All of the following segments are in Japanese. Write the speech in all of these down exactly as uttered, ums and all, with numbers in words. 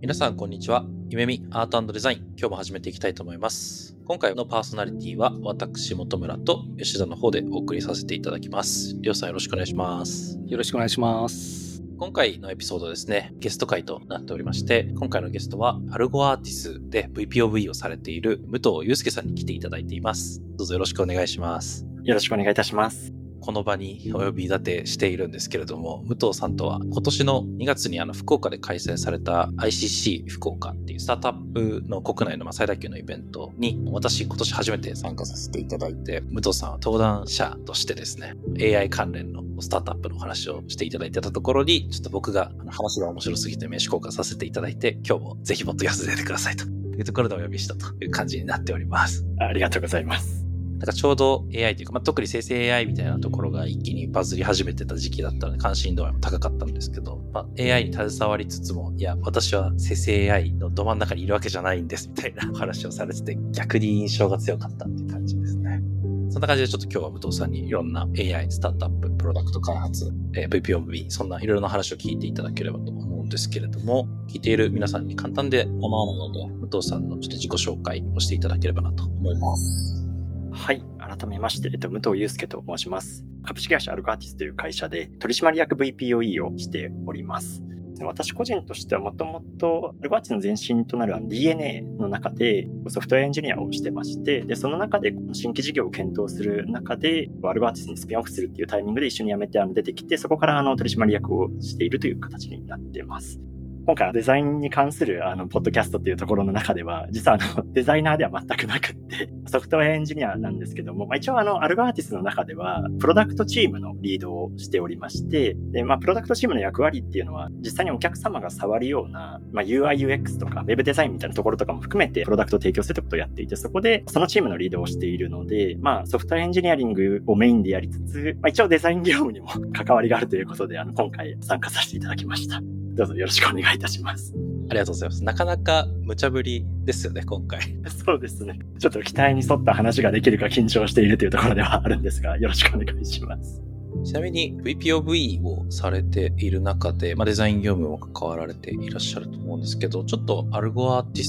皆さんこんにちは。ゆめみアート&デザイン、今日も始めていきたいと思います。今回のパーソナリティは私本村と吉田の方でお送りさせていただきます。りょうさんよろしくお願いします。よろしくお願いします。今回のエピソードですね、ゲスト会となっておりまして、今回のゲストはエーエルジーオーアーティスで ブイピーオーイー をされている武藤祐介さんに来ていただいています。どうぞよろしくお願いします。よろしくお願いいたします。この場にお呼び立てしているんですけれども、武藤さんとは今年のにがつにあの福岡で開催された アイシーシー 福岡っていうスタートアップの国内の最大級のイベントに私今年初めて参加させていただいて、武藤さんは登壇者としてですね エーアイ 関連のスタートアップのお話をしていただいてたところに、ちょっと僕が話が面白すぎて名刺交換させていただいて、今日もぜひもっと休んでてくださいというところでお呼びしたという感じになっております。ありがとうございます。なんかちょうど エーアイ というか、まあ、特に生成 エーアイ みたいなところが一気にバズり始めてた時期だったので関心度合いも高かったんですけど、まあ、エーアイ に携わりつつも、いや私は生成 エーアイ のど真ん中にいるわけじゃないんですみたいなお話をされてて、逆に印象が強かったっていう感じですね。そんな感じでちょっと今日は武藤さんにいろんな エーアイ、スタートアップ、プロダクト開発、えー、ブイピーオーイー、そんないろいろな話を聞いていただければと思うんですけれども、聞いている皆さんに簡単で構わないので、武藤さんのちょっと自己紹介をしていただければなと思います。はい、改めまして、えっと、武藤祐介と申します。株式会社エーエルジーオーアーティスという会社で取締役 ブイピーオーイー をしております。私個人としてはもともとエーエルジーオーアーティスの前身となる ディーエヌエー の中でソフトウェアエンジニアをしてまして、でその中で新規事業を検討する中で エーエルジーオーアーティスにスピンオフするっていうタイミングで一緒に辞めて出てきて、そこからあの取締役をしているという形になってます。今回はデザインに関するあのポッドキャストっていうところの中では、実はあのデザイナーでは全くなくってソフトウェアエンジニアなんですけども、まあ、一応あのエーエルジーオーアーティスの中ではプロダクトチームのリードをしておりまして、で、まあ、プロダクトチームの役割っていうのは実際にお客様が触るような、まあ、ユーアイユーエックス とか Web デザインみたいなところとかも含めてプロダクトを提供するってことをやっていて、そこでそのチームのリードをしているので、まあ、ソフトウェアエンジニアリングをメインでやりつつ、まあ、一応デザイン業務にも関わりがあるということで、あの今回参加させていただきました。どうぞよろしくお願いいたします。ありがとうございます。なかなか無茶ぶりですよね、今回。そうですね。ちょっと期待に沿った話ができるか緊張しているというところではあるんですが、よろしくお願いします。ちなみに ブイピーオーイー をされている中で、まあ、デザイン業務も関わられていらっしゃると思うんですけど、ちょっとエーエルジーオーアーティ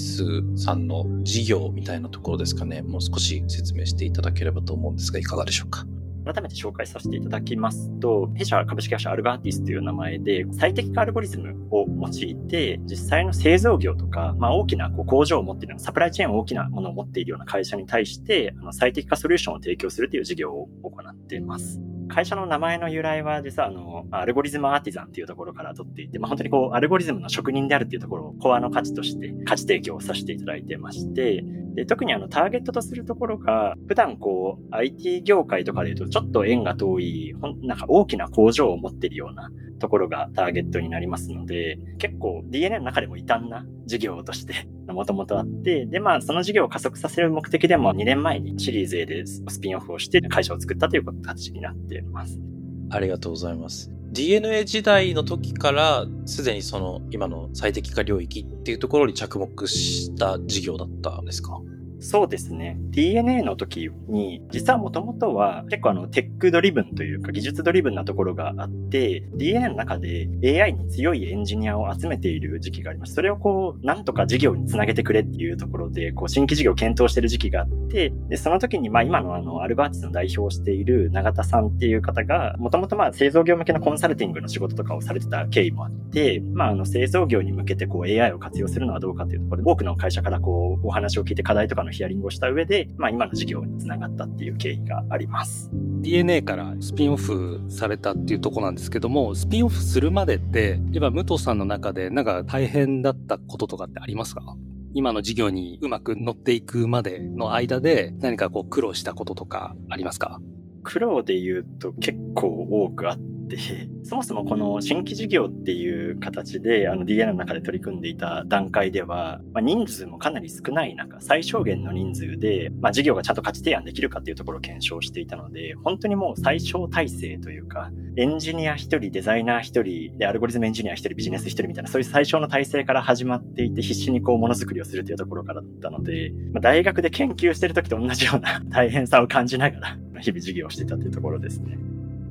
スさんの事業みたいなところですかね、もう少し説明していただければと思うんですが、いかがでしょうか。改めて紹介させていただきますと、弊社株式会社エーエルジーオーアーティスという名前で、最適化アルゴリズムを用いて、実際の製造業とか、まあ大きなこう工場を持っているような、サプライチェーンを大きなものを持っているような会社に対して、あの最適化ソリューションを提供するという事業を行っています。会社の名前の由来は実はあのアルゴリズムアーティザンというところから取っていて、まあ、本当にこうアルゴリズムの職人であるというところをコアの価値として価値提供をさせていただいてまして、で特にあのターゲットとするところが、普段こう アイティー 業界とかでいうとちょっと縁が遠い、ほんなんか大きな工場を持っているようなところがターゲットになりますので、結構 ディーエヌエー の中でも異端な事業としてもともとあって、で、まあ、その事業を加速させる目的でもにねんまえにシリーズ A でスピンオフをして会社を作ったという形になっています。ありがとうございます。 ディーエヌエー 時代の時からすでにその今の最適化領域っていうところに着目した事業だったんですか？そうですね。 ディーエヌエー の時に実はもともとは結構あのテックドリブンというか技術ドリブンなところがあって、 ディーエヌエー の中で エーアイ に強いエンジニアを集めている時期があります。それをこうなんとか事業につなげてくれっていうところでこう新規事業を検討している時期があって、でその時にまあ今のあのエーエルジーオーアーティスの代表をしている永田さんっていう方がもともとまあ製造業向けのコンサルティングの仕事とかをされてた経緯もあって、まああの製造業に向けてこう エーアイ を活用するのはどうかというところで多くの会社からこうお話を聞いて課題とかのヒアリングをした上で、まあ、今の事業につながったっていう経緯があります。 ディーエヌエー からスピンオフされたっていうところなんですけども、スピンオフするまでって今武藤さんの中でなんか大変だったこととかってありますか？今の事業にうまく乗っていくまでの間で何かこう苦労したこととかありますか？苦労で言うと結構多くあって、って、そもそもこの新規事業っていう形であの ディーエヌエー の中で取り組んでいた段階では、まあ、人数もかなり少ない中、最小限の人数で、まあ、事業がちゃんと価値提案できるかっていうところを検証していたので、本当にもう最小体制というか、エンジニア一人、デザイナー一人で、アルゴリズムエンジニア一人、ビジネス一人みたいな、そういう最小の体制から始まっていて、必死にこうものづくりをするというところからだったので、まあ、大学で研究してる時と同じような大変さを感じながら日々授業をしていたというところですね。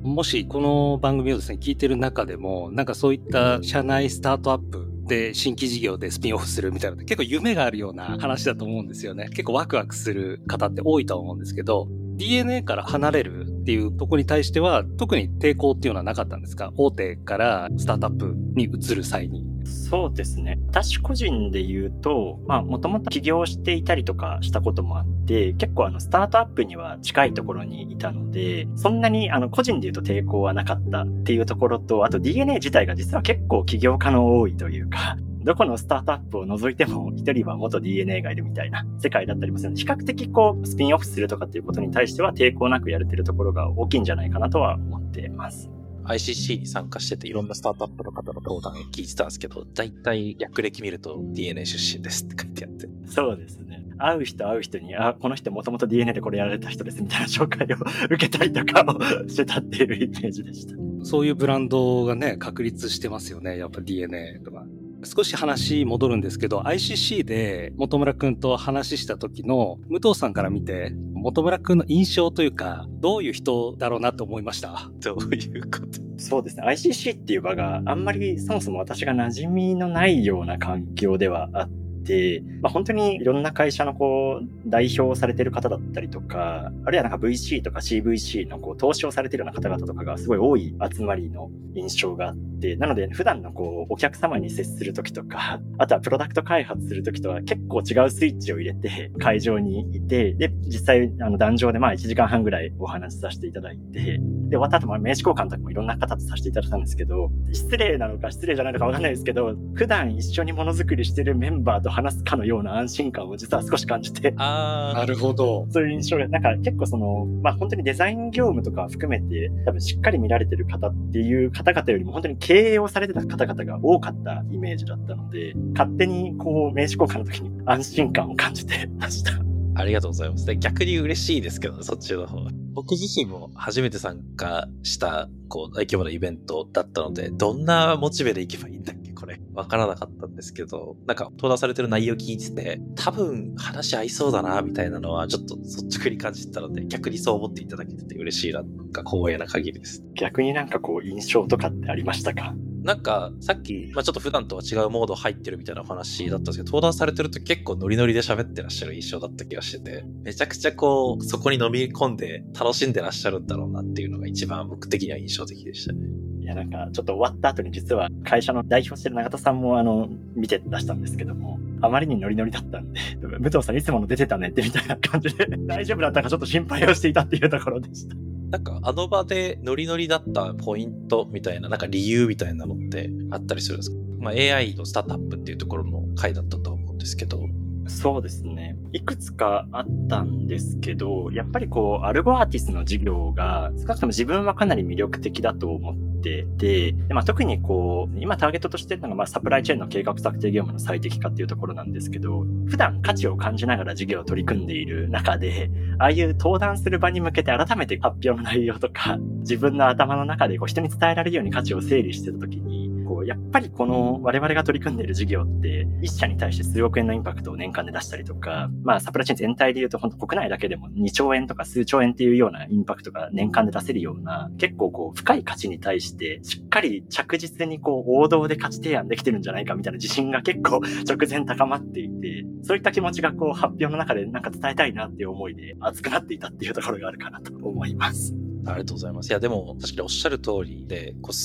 もしこの番組をですね聞いてる中でもなんかそういった社内スタートアップで新規事業でスピンオフするみたいな結構夢があるような話だと思うんですよね。結構ワクワクする方って多いと思うんですけど、 ディーエヌエー から離れるっていうところに対しては特に抵抗っていうのはなかったんですか？大手からスタートアップに移る際に。そうですね、私個人で言うと、まあもともと起業していたりとかしたこともあって結構あのスタートアップには近いところにいたので、そんなにあの個人で言うと抵抗はなかったっていうところと、あと ディーエヌエー 自体が実は結構起業家の多いというか、どこのスタートアップを除いても一人は元 ディーエヌエー がいるみたいな世界だったりもするので、比較的こうスピンオフするとかっていうことに対しては抵抗なくやれてるところが大きいんじゃないかなとは思ってます。アイシーシー に参加してていろんなスタートアップの方の登壇聞いてたんですけど、だいたい略歴見ると ディーエヌエー 出身ですって書いてあって、そうですね、会う人会う人に、あ、この人もともと ディーエヌエー でこれやられた人ですみたいな紹介を受けたりとかをしてたっていうイメージでした。そういうブランドがね確立してますよね、やっぱ ディーエヌエー とか。少し話戻るんですけど、 アイシーシー で本村くんと話した時の武藤さんから見て本村くんの印象というか、どういう人だろうなと思いました？どういうこと？そうですね、 アイシーシー っていう場があんまりそもそも私が馴染みのないような環境ではあって、まあ、本当にいろんな会社のこう代表をされている方だったりとか、あるいはなんか ブイシー とか シーブイシー のこう投資をされているような方々とかがすごい多い集まりの印象があって、なので普段のこうお客様に接するときとか、あとはプロダクト開発するときとは結構違うスイッチを入れて会場にいて、で実際あの壇上でまあいちじかんはんぐらいお話しさせていただいて、で終わった後も名刺交換とかもいろんな方とさせていただいたんですけど、失礼なのか失礼じゃないのかわかんないですけど、普段一緒にものづくりしてるメンバーと話すかのような安心感を実は少し感じて、あー、なるほど、そういう印象がなんか結構その、まあ、本当にデザイン業務とか含めて多分しっかり見られてる方っていう方々よりも本当に経営をされてた方々が多かったイメージだったので、勝手にこう名刺交換の時に安心感を感じてました。ありがとうございます。逆に嬉しいですけど、そっちの方。僕自身も初めて参加したこう大規模なイベントだったので、どんなモチベで行けばいいんだっけこれわからなかったんですけど、なんか登壇されてる内容聞いてて多分話合いそうだなみたいなのはちょっと率直に感じたので、逆にそう思っていただけてて嬉しいな、なんか光栄な限りです。逆になんかこう印象とかってありましたか？なんかさっき、まあ、ちょっと普段とは違うモード入ってるみたいなお話だったんですけど、登壇されてると結構ノリノリで喋ってらっしゃる印象だった気がしてて、めちゃくちゃこうそこに飲み込んで楽しんでらっしゃるんだろうなっていうのが一番僕的には印象的でしたね。いやなんかちょっと終わった後に実は会社の代表してる永田さんもあの見て出したんですけども、あまりにノリノリだったんで、武藤さんいつもの出てたねってみたいな感じで大丈夫だったかちょっと心配をしていたっていうところでした。なんかあの場でノリノリだったポイントみたいな、なんか理由みたいなのってあったりするんですか？まあ、エーアイ のスタートアップっていうところの回だったと思うんですけど。そうですね、いくつかあったんですけど、やっぱりこうアルゴアーティスの事業が少なくとも自分はかなり魅力的だと思ってて、で、まあ、特にこう今ターゲットとしてるのがまあサプライチェーンの計画策定業務の最適化っていうところなんですけど、普段価値を感じながら事業を取り組んでいる中で、ああいう登壇する場に向けて改めて発表の内容とか自分の頭の中でこう人に伝えられるように価値を整理してた時に、やっぱりこの我々が取り組んでいる事業って一社に対して数億円のインパクトを年間で出したりとか、まあサプライチェーン全体でいうと本当国内だけでもにちょうえんとか数兆円っていうようなインパクトが年間で出せるような結構こう深い価値に対してしっかり着実にこう王道で価値提案できてるんじゃないかみたいな自信が結構直前高まっていて、そういった気持ちがこう発表の中でなんか伝えたいなっていう思いで熱くなっていたっていうところがあるかなと思います。ありがとうございます。いやでも確かにおっしゃる通りで、こう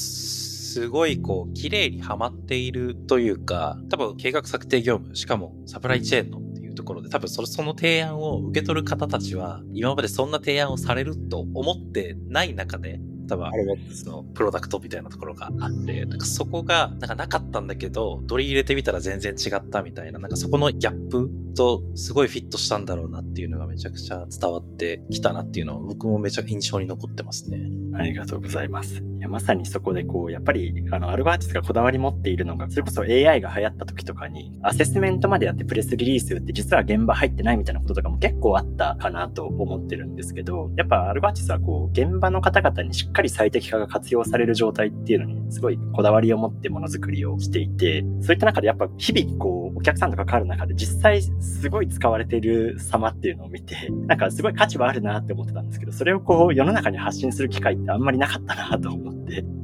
すごいこう綺麗にはまっているというか、多分計画策定業務、しかもサプライチェーンのっていうところで、多分そのその提案を受け取る方たちは今までそんな提案をされると思ってない中で、多分アルゴアーティスのプロダクトみたいなところがあって、なんかそこがなんかなかったんだけど取り入れてみたら全然違ったみたいな、なんかそこのギャップとすごいフィットしたんだろうなっていうのがめちゃくちゃ伝わってきたなっていうのを僕もめちゃ印象に残ってますね。ありがとうございます。いやまさにそこでこうやっぱりあのアルゴアーティスがこだわり持っているのが、それこそ エーアイ が流行った時とかにアセスメントまでやってプレスリリースって実は現場入ってないみたいなこととかも結構あったかなと思ってるんですけど、やっぱアルゴアーティスはこう現場の方々にしっかり最適化が活用される状態っていうのにすごいこだわりを持ってものづくりをしていて、そういった中でやっぱ日々こうお客さんと関わる中で実際すごい使われている様っていうのを見て、なんかすごい価値はあるなって思ってたんですけど、それをこう世の中に発信する機会ってあんまりなかったなと思って、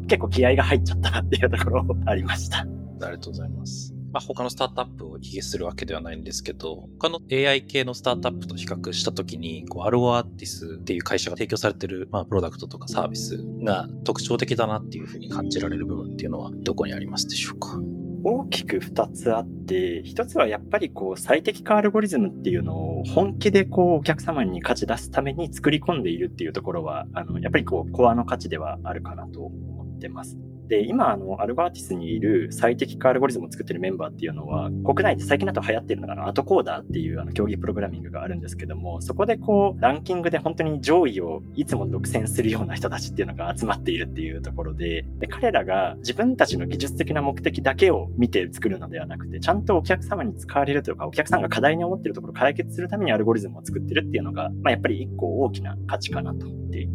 結構気合が入っちゃったなっていうところありました。ありがとうございます。まあ、他のスタートアップを卑下するわけではないんですけど、他の エーアイ 系のスタートアップと比較したときに、こう、アルゴ アーティスっていう会社が提供されている、まあ、プロダクトとかサービスが特徴的だなっていうふうに感じられる部分っていうのはどこにありますでしょうか？大きくふたつあって、ひとつはやっぱりこう最適化アルゴリズムっていうのを本気でこうお客様に価値出すために作り込んでいるっていうところは、あのやっぱりこうコアの価値ではあるかなと思ってます。で、今、あの、アルゴアーティスにいる最適化アルゴリズムを作っているメンバーっていうのは、国内で最近だと流行っているのが、あの、アトコーダーっていう、あの、競技プログラミングがあるんですけども、そこでこう、ランキングで本当に上位をいつも独占するような人たちっていうのが集まっているっていうところで、で、彼らが自分たちの技術的な目的だけを見て作るのではなくて、ちゃんとお客様に使われるというか、お客さんが課題に思っているところを解決するためにアルゴリズムを作っているっていうのが、まあ、やっぱり一個大きな価値かなと。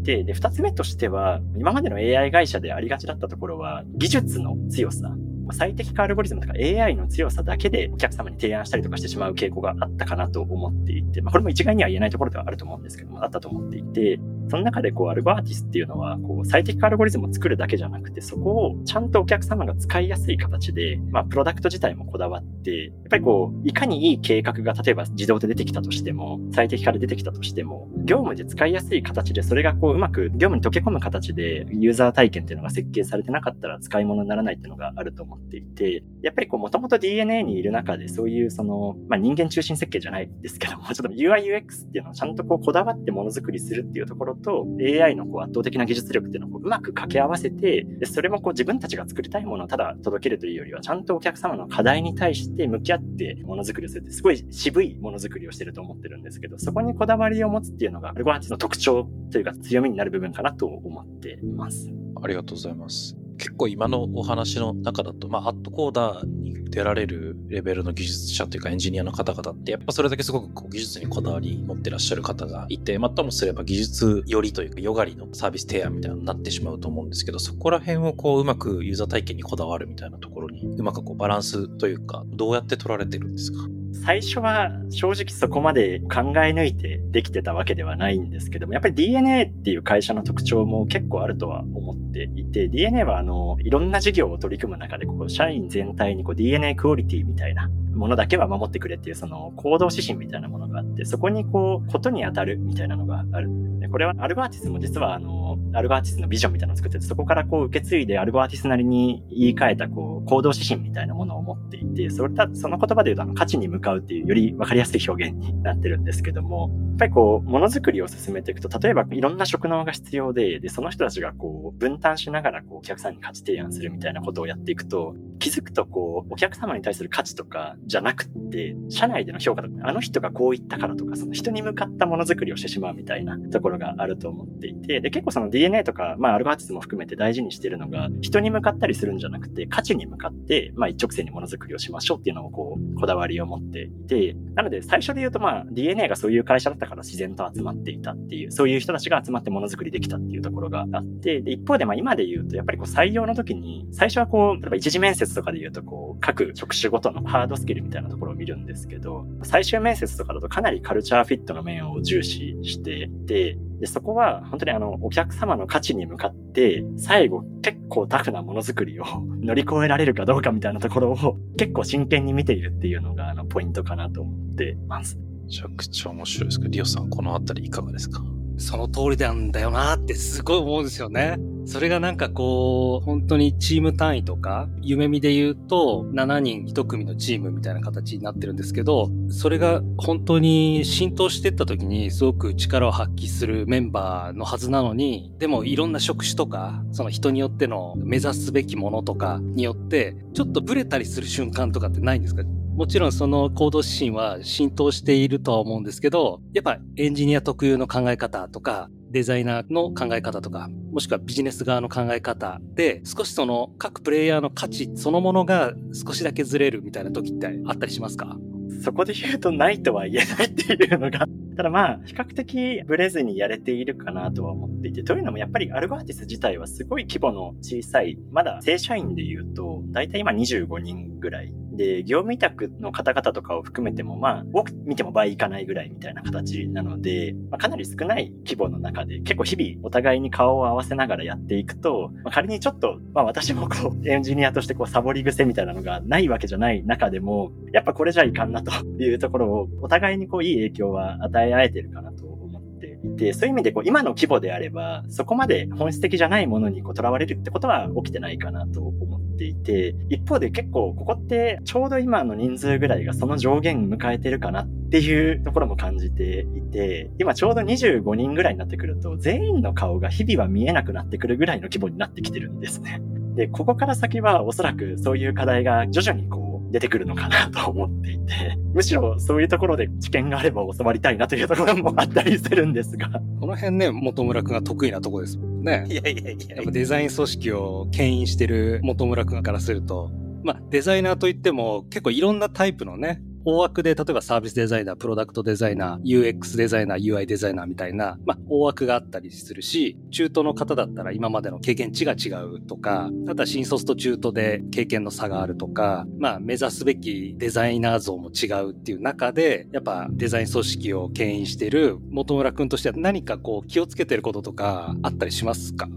で、二つ目としては、今までの エーアイ 会社でありがちだったところは、技術の強さ。最適化アルゴリズムとか エーアイ の強さだけでお客様に提案したりとかしてしまう傾向があったかなと思っていて、まあ、これも一概には言えないところではあると思うんですけども、あったと思っていて、その中でこうアルゴアーティスっていうのはこう最適化アルゴリズムを作るだけじゃなくて、そこをちゃんとお客様が使いやすい形で、まあ、プロダクト自体もこだわって、やっぱりこういかにいい計画が例えば自動で出てきたとしても、最適化で出てきたとしても、業務で使いやすい形でそれがこううまく業務に溶け込む形でユーザー体験っていうのが設計されてなかったら使い物にならないっていうのがあると思う。っていて、やっぱりこう元々 ディーエヌエー にいる中でそういうその、まあ、人間中心設計じゃないですけども、ちょっと ユーアイユーエックス っていうのをちゃんとこうこだわってものづくりするっていうところと エーアイ のこう圧倒的な技術力っていうのをこううまく掛け合わせて、でそれもこう自分たちが作りたいものをただ届けるというよりは、ちゃんとお客様の課題に対して向き合ってものづくりをするって、すごい渋いものづくりをしてると思ってるんですけど、そこにこだわりを持つっていうのがアルゴアーティスの特徴というか強みになる部分かなと思っています。ありがとうございます。結構今のお話の中だと、まあ、アットコーダーに出られるレベルの技術者というかエンジニアの方々って、やっぱそれだけすごくこう技術にこだわり持ってらっしゃる方がいて、またもすれば技術よりというかよがりのサービス提案みたいになってしまうと思うんですけど、そこら辺をこううまくユーザー体験にこだわるみたいなところにうまくこうバランスというか、どうやって取られてるんですか？最初は正直そこまで考え抜いてできてたわけではないんですけども、やっぱり ディーエヌエー っていう会社の特徴も結構あるとは思っていて、 ディーエヌエー はあのいろんな事業を取り組む中でこう社員全体にこう ディーエヌエー クオリティみたいなものだけは守ってくれっていうその行動指針みたいなものがあって、そこにこうことに当たるみたいなのがある。これはアルゴアーティスも実はあのアルゴアーティスのビジョンみたいなのを作ってて、そこからこう受け継いでアルゴアーティスなりに言い換えたこう行動指針みたいなものを持っていて、それだその言葉で言うとあの価値に向かうっていうより分かりやすい表現になってるんですけども、やっぱりこうものづくりを進めていくと、例えばいろんな職能が必要で、でその人たちがこう分担しながらこうお客さんに価値提案するみたいなことをやっていくと、気づくとこうお客様に対する価値とかじゃなくって、社内での評価とか、あの人がこう言ったからとか、その人に向かったものづくりをしてしまうみたいなところがあると思っていて、で結構その ディーエヌエー とか、まあ、アルゴアーティスも含めて大事にしているのが、人に向かったりするんじゃなくて、価値に向かって、まあ、一直線にものづくりをしましょうっていうのをこうこだわりを持っていて、なので最初で言うと、まあ、ディーエヌエー がそういう会社だったから自然と集まっていたっていう、そういう人たちが集まってものづくりできたっていうところがあって、で一方でまあ今で言うとやっぱりこう採用の時に最初はこう例えば一次面接とかで言うとこう各職種ごとのハードスキルみたいなところを見るんですけど、最終面接とかだとかなりカルチャーフィットの面を重視していて、でそこは本当にあのお客様の価値に向かって最後結構タフなものづくりを乗り越えられるかどうかみたいなところを結構真剣に見ているっていうのがあのポイントかなと思ってます。めちゃくちゃ面白いですけど、リオさんこのあたりいかがですか？その通りなんだよなってすごい思うんですよね。それがなんかこう本当にチーム単位とか、夢見で言うとななにんいち組のチームみたいな形になってるんですけど、それが本当に浸透していった時にすごく力を発揮するメンバーのはずなのに、でもいろんな職種とかその人によっての目指すべきものとかによってちょっとブレたりする瞬間とかってないんですか？もちろんその行動指針は浸透しているとは思うんですけど、やっぱエンジニア特有の考え方とか、デザイナーの考え方とか、もしくはビジネス側の考え方で、少しその各プレイヤーの価値そのものが少しだけずれるみたいな時ってあったりしますか？そこで言うとないとは言えないっていうのが、ただまあ比較的ブレずにやれているかなとは思っていて、というのもやっぱりアルゴアーティス自体はすごい規模の小さい、まだ正社員で言うとだいたい今にじゅうごにんぐらいで、業務委託の方々とかを含めてもまあ多く見ても倍いかないぐらいみたいな形なので、まあ、かなり少ない規模の中で結構日々お互いに顔を合わせながらやっていくと、まあ、仮にちょっとまあ私もこうエンジニアとしてこうサボり癖みたいなのがないわけじゃない中でも、やっぱこれじゃいかんなというところをお互いにこういい影響は与え合えてるかなと思っていて、そういう意味でこう今の規模であればそこまで本質的じゃないものにこうとらわれるってことは起きてないかなと思っていて、一方で結構ここってちょうど今の人数ぐらいがその上限迎えてるかなっていうところも感じていて、今ちょうどにじゅうごにんぐらいになってくると全員の顔が日々は見えなくなってくるぐらいの規模になってきてるんですね。で、ここから先はおそらくそういう課題が徐々にこう出てくるのかなと思っていて、むしろそういうところで知見があれば教わりたいなというところもあったりするんですが、この辺ね、本村くんが得意なとこですもんね。いやいやいや、やっぱデザイン組織を牽引してる本村くんからすると、まあデザイナーといっても結構いろんなタイプのね、大枠で例えばサービスデザイナー、プロダクトデザイナー、ユーエックス デザイナー、ユーアイ デザイナーみたいな、まあ、大枠があったりするし、中途の方だったら今までの経験値が違うとか、あとは新卒と中途で経験の差があるとか、まあ、目指すべきデザイナー像も違うっていう中で、やっぱデザイン組織を牽引している本村くんとしては何かこう気をつけてることとかあったりしますか？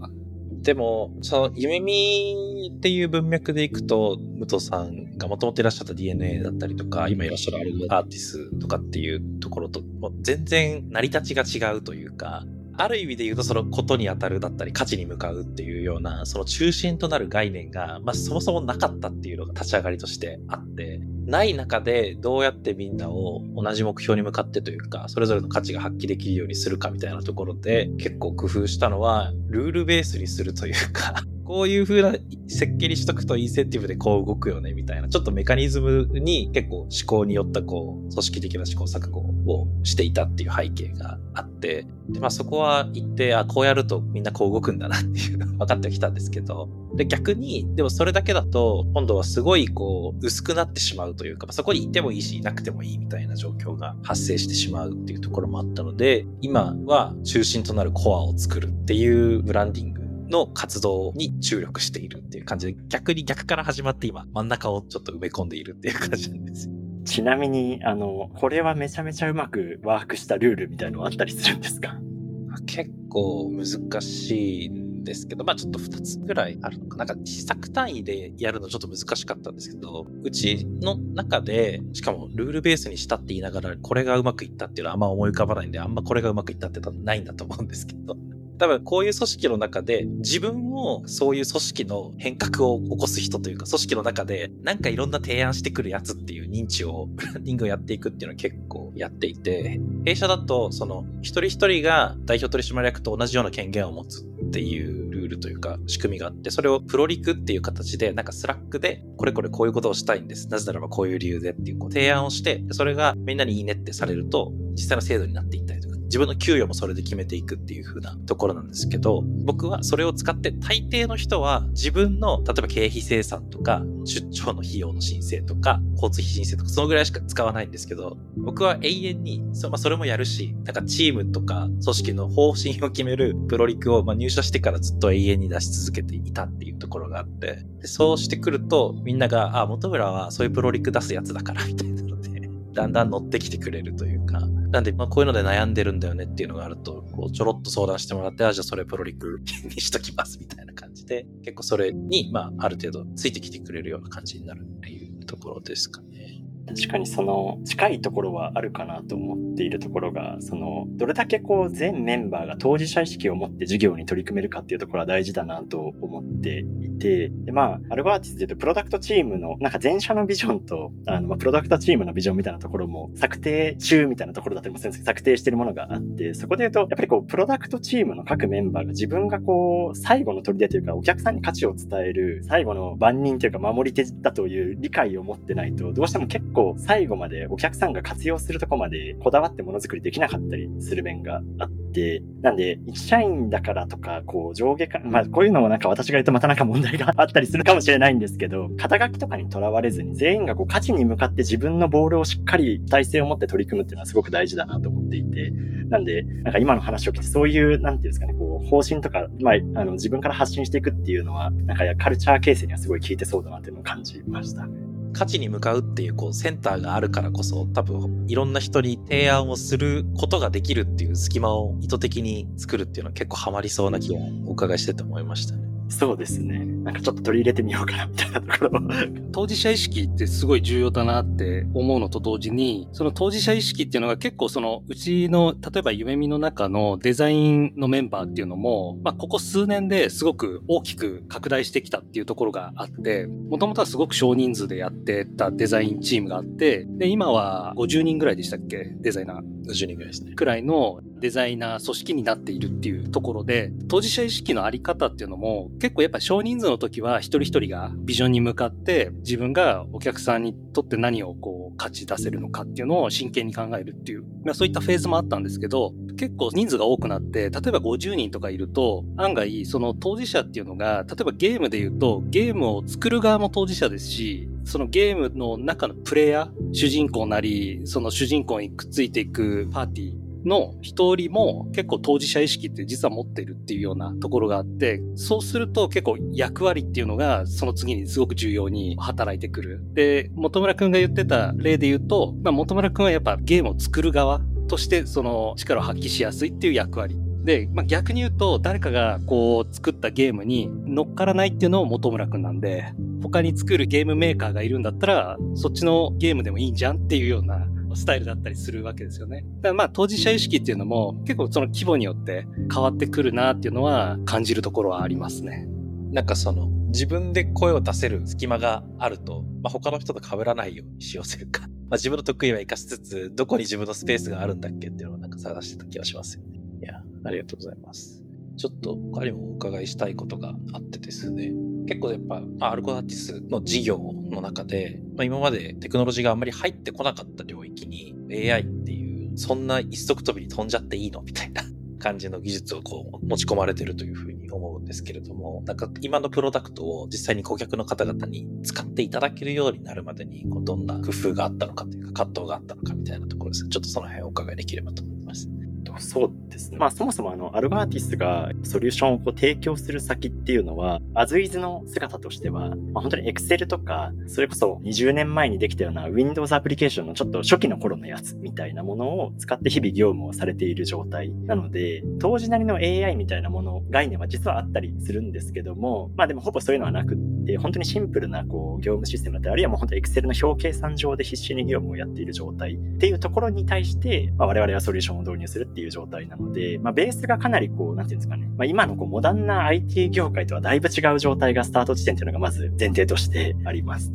でもその夢見っていう文脈でいくと、武藤さんがもともといらっしゃった ディーエヌエー だったりとか、今いらっしゃるアーティスとかっていうところともう全然成り立ちが違うというか、ある意味で言うとそのことに当たるだったり価値に向かうっていうようなその中心となる概念が、まあ、そもそもなかったっていうのが立ち上がりとしてあって、ない中でどうやってみんなを同じ目標に向かってというか、それぞれの価値が発揮できるようにするかみたいなところで結構工夫したのはルールベースにするというかこういう風な設計にしとくとインセンティブでこう動くよねみたいな、ちょっとメカニズムに結構思考によったこう組織的な試行錯誤をしていたっていう背景があって、で、まあ、そこは言って、あ、こうやるとみんなこう動くんだなっていうのが分かってきたんですけど、で逆にでもそれだけだと今度はすごいこう薄くなってしまうというか、まあ、そこにいてもいいしいなくてもいいみたいな状況が発生してしまうっていうところもあったので、今は中心となるコアを作るっていうブランディングの活動に注力しているっていう感じで、逆に逆から始まって今真ん中をちょっと埋め込んでいるっていう感じなんですよ。ちなみにあのこれはめちゃめちゃうまくワークしたルールみたいなのあったりするんですか？結構難しいんですけど、まあちょっとふたつぐらいあるのかな。なんか試作単位でやるのちょっと難しかったんですけど、うちの中でしかもルールベースにしたって言いながらこれがうまくいったっていうのはあんま思い浮かばないんで、あんまこれがうまくいったって多分ないんだと思うんですけど、多分こういう組織の中で自分もそういう組織の変革を起こす人というか、組織の中でなんかいろんな提案してくるやつっていう認知をブランディングをやっていくっていうのを結構やっていて、弊社だとその一人一人が代表取締役と同じような権限を持つっていうルールというか仕組みがあって、それをプロリクっていう形でなんかスラックでこれこれこういうことをしたいんです、なぜならばこういう理由でっていうこう提案をして、それがみんなにいいねってされると実際の制度になっていったりとか、自分の給与もそれで決めていくっていう風なところなんですけど、僕はそれを使って大抵の人は自分の例えば経費精算とか出張の費用の申請とか交通費申請とかそのぐらいしか使わないんですけど、僕は永遠に そ,、まあ、それもやるし、なんかチームとか組織の方針を決めるプロリクをまあ入社してからずっと永遠に出し続けていたっていうところがあって、でそうしてくるとみんなが、あ、本村はそういうプロリク出すやつだからみたいなのでだんだん乗ってきてくれるというか、なんで、まあ、こういうので悩んでるんだよねっていうのがあると、こうちょろっと相談してもらって、あ、じゃあそれプロリクにしときますみたいな感じで、結構それに、まあ、ある程度ついてきてくれるような感じになるっていうところですかね。確かにその近いところはあるかなと思っているところが、そのどれだけこう全メンバーが当事者意識を持って事業に取り組めるかっていうところは大事だなと思っていて、でまあアルゴアーティスでいうとプロダクトチームのなんか全社のビジョンとあのプロダクトチームのビジョンみたいなところも策定中みたいなところだったりもするんですけど、策定しているものがあって、そこでいうとやっぱりこうプロダクトチームの各メンバーが自分がこう最後の砦というか、お客さんに価値を伝える最後の番人というか守り手だという理解を持ってないと、どうしても結構構最後までお客さんが活用するとこまでこだわってものづくりできなかったりする面があって、なんで一社員だからとかこう上下関係、まあこういうのもなんか私が言うとまたなんか問題があったりするかもしれないんですけど、肩書きとかにとらわれずに全員がこう価値に向かって自分のボールをしっかり体制を持って取り組むっていうのはすごく大事だなと思っていて、なんでなんか今の話を聞いてそういうなんていうんですかね、こう方針とか、まあ、あの自分から発信していくっていうのはなんかカルチャー形成にはすごい効いてそうだなっていうのを感じました。価値に向かうっていうこうセンターがあるからこそ、多分いろんな人に提案をすることができるっていう隙間を意図的に作るっていうのは結構ハマりそうな気をお伺いしてて思いましたね。そうですね。なんかちょっと取り入れてみようかなみたいなところ。当事者意識ってすごい重要だなって思うのと同時に、その当事者意識っていうのが結構そのうちの例えば夢見の中のデザインのメンバーっていうのも、まあここ数年ですごく大きく拡大してきたっていうところがあって、もともとはすごく少人数でやってたデザインチームがあって、で今はごじゅうにんぐらいでしたっけ、デザイナー。ごじゅうにんぐらいですね。くらいのデザイナー組織になっているっていうところで、当事者意識のあり方っていうのも結構やっぱ少人数の時は一人一人がビジョンに向かって自分がお客さんにとって何をこう価値出せるのかっていうのを真剣に考えるっていう、まあ、そういったフェーズもあったんですけど、結構人数が多くなって、例えばごじゅうにんとかいると案外その当事者っていうのが、例えばゲームで言うとゲームを作る側も当事者ですし、そのゲームの中のプレイヤー、主人公なりその主人公にくっついていくパーティーの一人も結構当事者意識って実は持ってるっていうようなところがあって、そうすると結構役割っていうのがその次にすごく重要に働いてくる。で、本村くんが言ってた例で言うと、まあ、本村くんはやっぱゲームを作る側としてその力を発揮しやすいっていう役割で、まあ、逆に言うと誰かがこう作ったゲームに乗っからないっていうのも本村くんなんで、他に作るゲームメーカーがいるんだったらそっちのゲームでもいいんじゃんっていうようなスタイルだったりするわけですよね。だからまあ当事者意識っていうのも結構その規模によって変わってくるなっていうのは感じるところはありますね。なんかその自分で声を出せる隙間があると、まあ、他の人と被らないようにしようというか、まあ、自分の得意は生かしつつ、どこに自分のスペースがあるんだっけっていうのをなんか探してた気がしますよね。いや、ありがとうございます。ちょっと他にもお伺いしたいことがあってですね、結構やっぱアルゴ アーティスの事業の中で、まあ、今までテクノロジーがあんまり入ってこなかった領域に エーアイ っていうそんな一足飛びに飛んじゃっていいのみたいな感じの技術をこう持ち込まれてるというふうに思うんですけれども、なんか今のプロダクトを実際に顧客の方々に使っていただけるようになるまでにこうどんな工夫があったのかというか葛藤があったのかみたいなところです。ちょっとその辺をお伺いできればと思います。そうですね。まあそもそもあのアルゴアーティスがソリューションをこう提供する先っていうのは、アズイズの姿としては、まあ、本当に Excel とかそれこそにじゅうねんまえにできたような Windows アプリケーションのちょっと初期の頃のやつみたいなものを使って日々業務をされている状態なので、当時なりの エーアイ みたいなもの概念は実はあったりするんですけども、まあでもほぼそういうのはなくって、本当にシンプルなこう業務システムだったり、あるいはもう本当 Excel の表計算上で必死に業務をやっている状態っていうところに対して、まあ、我々はソリューションを導入するっていう状態なので、まあ、ベースがかなりこうなんていうんですかね、まあ、今のこうモダンな アイティー 業界とはだいぶ違う状態がスタート地点というのがまず前提としてあります。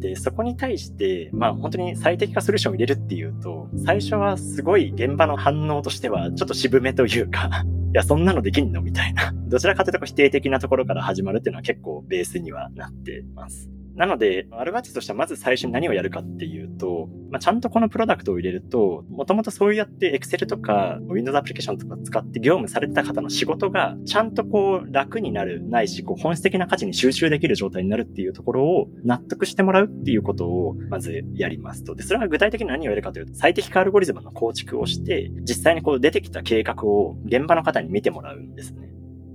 で、そこに対して、まあ本当に最適化ソリューションを入れるっていうと、最初はすごい現場の反応としてはちょっと渋めというか。いや、そんなのできんのみたいな。どちらかというと否定的なところから始まるっていうのは結構ベースにはなってます。なので、アルゴアーティスとしてはまず最初に何をやるかっていうと、まあ、ちゃんとこのプロダクトを入れると、もともとそうやって Excel とか Windows アプリケーションとか使って業務されてた方の仕事が、ちゃんとこう楽になる、ないし、こう本質的な価値に集中できる状態になるっていうところを納得してもらうっていうことをまずやりますと。で、それは具体的に何をやるかというと、最適化アルゴリズムの構築をして、実際にこう出てきた計画を現場の方に見てもらうんですね。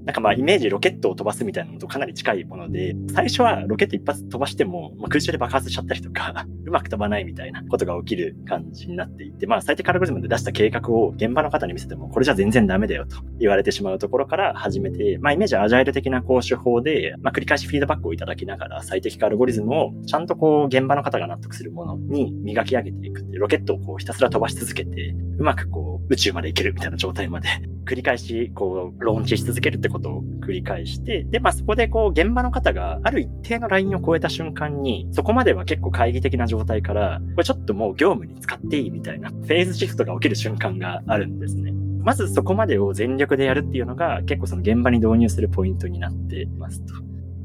なんかまあイメージロケットを飛ばすみたいなのとかなり近いもので、最初はロケット一発飛ばしても空中で爆発しちゃったりとかうまく飛ばないみたいなことが起きる感じになっていて、まあ最適アルゴリズムで出した計画を現場の方に見せてもこれじゃ全然ダメだよと言われてしまうところから始めて、まあイメージアジャイル的なこう手法で、まあ繰り返しフィードバックをいただきながら最適化アルゴリズムをちゃんとこう現場の方が納得するものに磨き上げていくっていう、ロケットをこうひたすら飛ばし続けてうまくこう宇宙まで行けるみたいな状態まで繰り返しこうローンチし続けるってことを繰り返して、で、まあ、そこでこう現場の方がある一定のラインを超えた瞬間に、そこまでは結構懐疑的な状態から、これちょっともう業務に使っていいみたいなフェーズシフトが起きる瞬間があるんですね。まずそこまでを全力でやるっていうのが結構その現場に導入するポイントになってますと。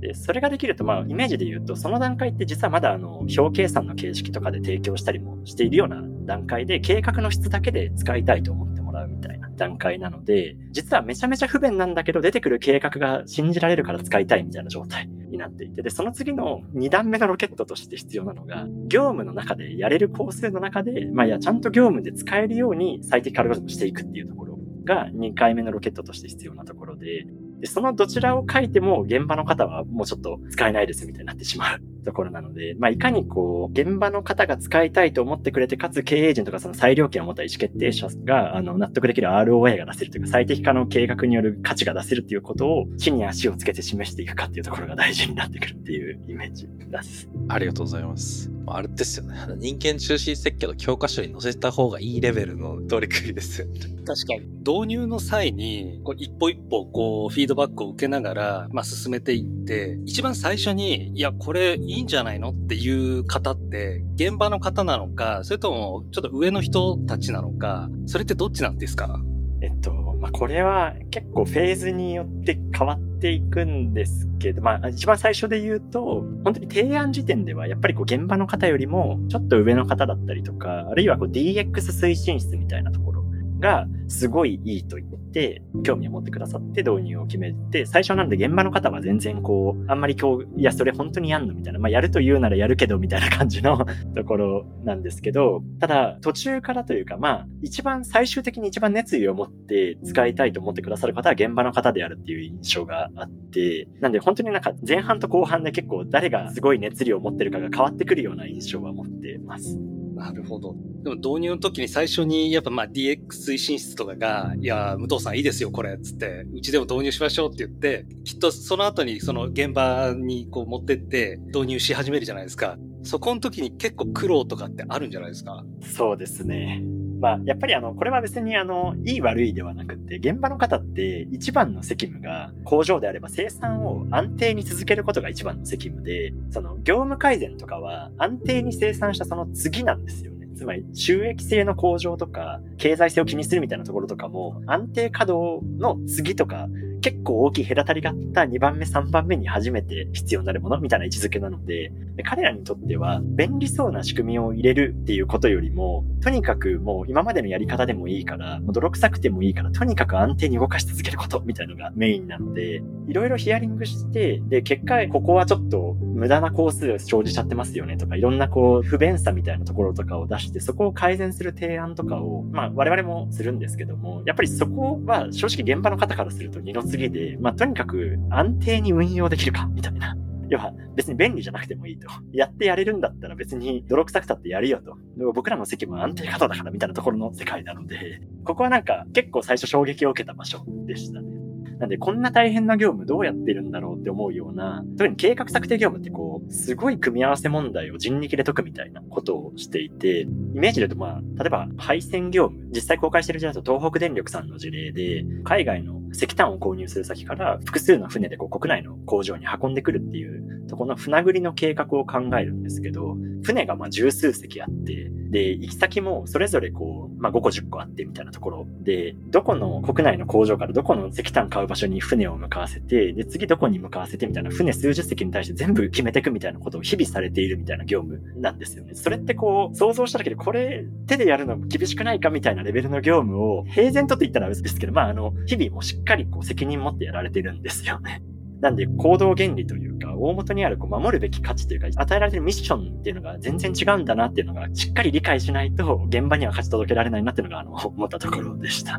で、それができると、まあイメージで言うと、その段階って実はまだあの表計算の形式とかで提供したりもしているような段階で、計画の質だけで使いたいと思ってもらうみたいな段階なので、実はめちゃめちゃ不便なんだけど出てくる計画が信じられるから使いたいみたいな状態になっていて、でその次のにだんめのロケットとして必要なのが、業務の中でやれる工数の中で、まあいやちゃんと業務で使えるように最適化アルゴリズムしていくっていうところがにかいめのロケットとして必要なところで、でそのどちらを書いても現場の方はもうちょっと使えないですみたいになってしまうところなので、まあいかにこう現場の方が使いたいと思ってくれて、かつ経営陣とかその裁量権を持った意思決定者があの納得できる アールオーエー が出せるというか、最適化の計画による価値が出せるということを地に足をつけて示していくかっていうところが大事になってくるっていうイメージです。ありがとうございます。あれですよね、人間中心設計の教科書に載せた方がいいレベルの取り組みですよね。確かに導入の際にこう一歩一歩こうフィードバックを受けながら、まあ、進めていって、一番最初にいやこれいいんじゃないのっていう方って現場の方なのか、それともちょっと上の人たちなのか、それってどっちなんですか？えっと、まあ、これは結構フェーズによって変わっていくんですけど、まあ一番最初で言うと、本当に提案時点ではやっぱりこう現場の方よりもちょっと上の方だったりとか、あるいはこう ディーエックス 推進室みたいなところがすごいいいと言って興味を持ってくださって導入を決めて、最初なんで現場の方は全然こうあんまり今日いやそれ本当にやんのみたいな、まあやると言うならやるけどみたいな感じのところなんですけど、ただ途中からというか、まあ一番最終的に一番熱意を持って使いたいと思ってくださる方は現場の方であるっていう印象があって、なんで本当になんか前半と後半で結構誰がすごい熱量を持ってるかが変わってくるような印象は持ってます。なるほど。でも導入の時に最初にやっぱまあ ディーエックス 推進室とかがいや武藤さんいいですよこれっつってうちでも導入しましょうって言って、きっとその後にその現場にこう持ってって導入し始めるじゃないですか。そこの時に結構苦労とかってあるんじゃないですか？そうですね。まあやっぱりあのこれは別にあのいい悪いではなくて、現場の方って一番の責務が工場であれば生産を安定に続けることが一番の責務で、その業務改善とかは安定に生産したその次なんですよね。つまり収益性の向上とか経済性を気にするみたいなところとかも、安定稼働の次とか結構大きい隔たりがあったにばんめさんばんめに初めて必要になるものみたいな位置づけなので、彼らにとっては便利そうな仕組みを入れるっていうことよりも、とにかくもう今までのやり方でもいいから、泥臭くてもいいから、とにかく安定に動かし続けることみたいなのがメインなので、いろいろヒアリングして、で結果ここはちょっと無駄な工数を生じちゃってますよねとか、いろんなこう不便さみたいなところとかを出して、そこを改善する提案とかを、まあ、我々もするんですけども、やっぱりそこは正直現場の方からすると二の次で、まあ、とにかく安定に運用できるかみたいな、要は別に便利じゃなくてもいいと、やってやれるんだったら別に泥臭くたってやるよと、でも僕らの責務は安定稼働だからみたいなところの世界なので、ここはなんか結構最初衝撃を受けた場所でしたね。なんでこんな大変な業務どうやってるんだろうって思うような、特に計画策定業務ってこうすごい組み合わせ問題を人力で解くみたいなことをしていて、イメージで言うと、まあ例えば配線業務、実際公開してる事例だと東北電力さんの事例で、海外の石炭を購入する先から複数の船でこう国内の工場に運んでくるっていうところの船繰りの計画を考えるんですけど、船がまあ十数隻あって、で行き先もそれぞれこう、まあ、ごこじゅっこあってみたいなところで、どこの国内の工場からどこの石炭買う場所に船を向かわせて、で次どこに向かわせてみたいな、船数十隻に対して全部決めていくみたいなことを日々されているみたいな業務なんですよね。それってこう想像しただけでこれ手でやるの厳しくないかみたいなレベルの業務を平然とって言ったら嘘ですけど、まああの日々もしっかりこう責任持ってやられてるんですよね。なんで行動原理というか、大元にあるこう守るべき価値というか、与えられてるミッションっていうのが全然違うんだなっていうのがしっかり理解しないと現場には勝ち届けられないなっていうのがあの思ったところでした。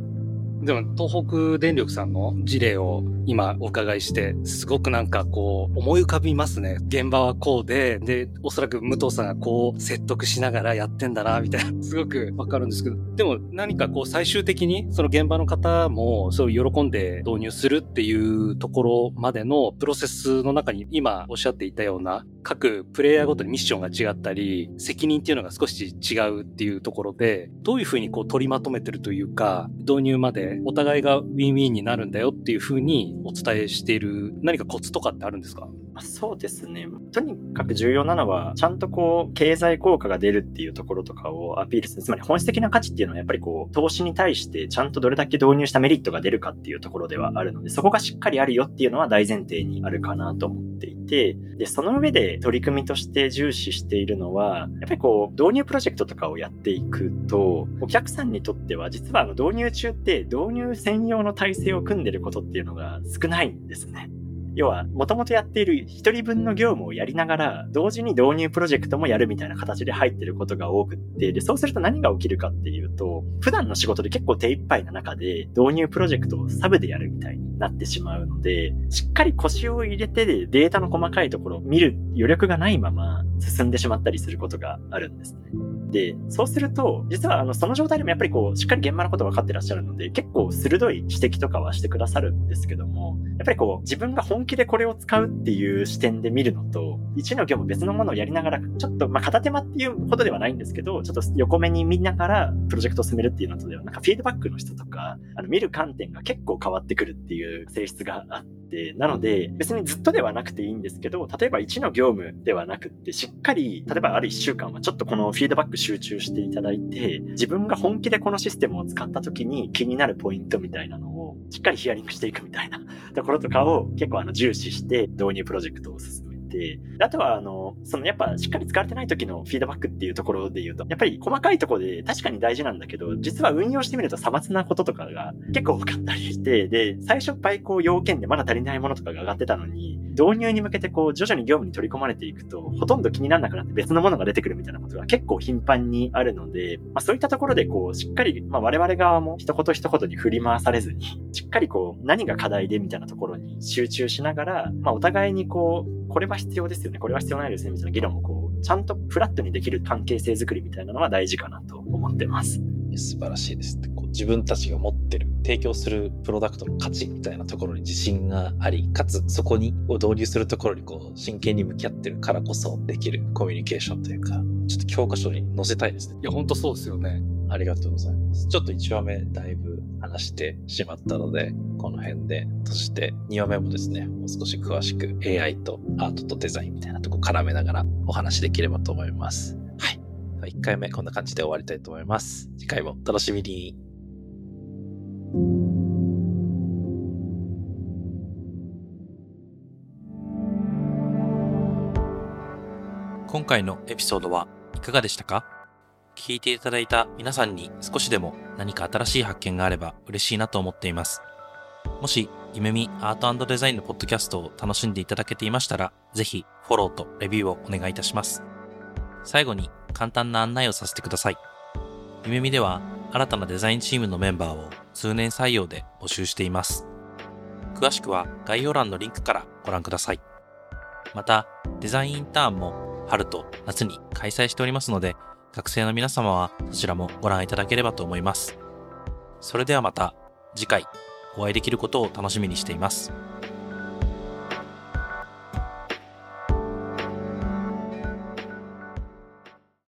でも東北電力さんの事例を今お伺いして、すごくなんかこう思い浮かびますね。現場はこうで、でおそらく武藤さんがこう説得しながらやってんだなみたいなすごくわかるんですけど、でも何かこう最終的にその現場の方もそう喜んで導入するっていうところまでのプロセスの中に、今おっしゃっていたような各プレイヤーごとにミッションが違ったり責任っていうのが少し違うっていうところで、どういうふうにこう取りまとめてるというか、導入までお互いがウィンウィンになるんだよっていうふうにお伝えしている、何かコツとかってあるんですか？そうですね。とにかく重要なのは、ちゃんとこう経済効果が出るっていうところとかをアピールする。つまり本質的な価値っていうのはやっぱりこう投資に対してちゃんとどれだけ導入したメリットが出るかっていうところではあるので、そこがしっかりあるよっていうのは大前提にあるかなと思っていて、て、でその上で取り組みとして重視しているのは、やっぱりこう導入プロジェクトとかをやっていくと、お客さんにとっては実はあの導入中って導入専用の体制を組んでることっていうのが少ないんですね。要はもともとやっている一人分の業務をやりながら同時に導入プロジェクトもやるみたいな形で入ってることが多くって、でそうすると何が起きるかっていうと、普段の仕事で結構手一杯な中で導入プロジェクトをサブでやるみたいになってしまうので、しっかり腰を入れてでデータの細かいところを見る余力がないまま進んでしまったりすることがあるんですね。でそうすると実はあのその状態でもやっぱりこうしっかり現場のこと分かってらっしゃるので、結構鋭い指摘とかはしてくださるんですけども、やっぱりこう自分が本気でこれを使うっていう視点で見るのと、一の業務別のものをやりながらちょっと、まあ、片手間っていうほどではないんですけど、ちょっと横目に見ながらプロジェクトを進めるっていうのとでは、なんかフィードバックの人とかあの見る観点が結構変わってくるっていう性質があって、なので別にずっとではなくていいんですけど、例えばいちの業務ではなくってしっかり、例えばあるいっしゅうかんはちょっとこのフィードバック集中していただいて、自分が本気でこのシステムを使った時に気になるポイントみたいなのをしっかりヒアリングしていくみたいなところとかを結構あの重視して導入プロジェクトを進めて、あとはあのそのやっぱしっかり使われてない時のフィードバックっていうところで言うと、やっぱり細かいところで確かに大事なんだけど、実は運用してみるとさまつなこととかが結構多かったりして、で最初っぱいこう要件でまだ足りないものとかが上がってたのに、導入に向けてこう徐々に業務に取り込まれていくと、ほとんど気にならなくなって別のものが出てくるみたいなことが結構頻繁にあるので、まあ、そういったところでこうしっかり、まあ、我々側も一言一言に振り回されずに、しっかりこう何が課題でみたいなところに集中しながら、まあ、お互いにこうこれは必要ですよね、これは必要ないですねみたいな議論をこうちゃんとフラットにできる関係性づくりみたいなのは大事かなと思ってます。素晴らしいですね。こう自分たちが持ってる提供するプロダクトの価値みたいなところに自信があり、かつそこにを導入するところにこう真剣に向き合ってるからこそできるコミュニケーションというか、ちょっと教科書に載せたいですね。いや本当そうですよね。ありがとうございます。ちょっといちわめだいぶ話してしまったのでこの辺で、そしてにわめもですね、もう少し詳しく エーアイ とアートとデザインみたいなとこ絡めながらお話できればと思います。はい、いっかいめこんな感じで終わりたいと思います。次回もお楽しみに。今回のエピソードはいかがでしたか？聞いていただいた皆さんに少しでも何か新しい発見があれば嬉しいなと思っています。もし夢見アート&デザインのポッドキャストを楽しんでいただけていましたら、ぜひフォローとレビューをお願いいたします。最後に簡単な案内をさせてください。夢見では新たなデザインチームのメンバーを通年採用で募集しています。詳しくは概要欄のリンクからご覧ください。またデザインインターンも春と夏に開催しておりますので、学生の皆様はそちらもご覧いただければと思います。それではまた次回お会いできることを楽しみにしています。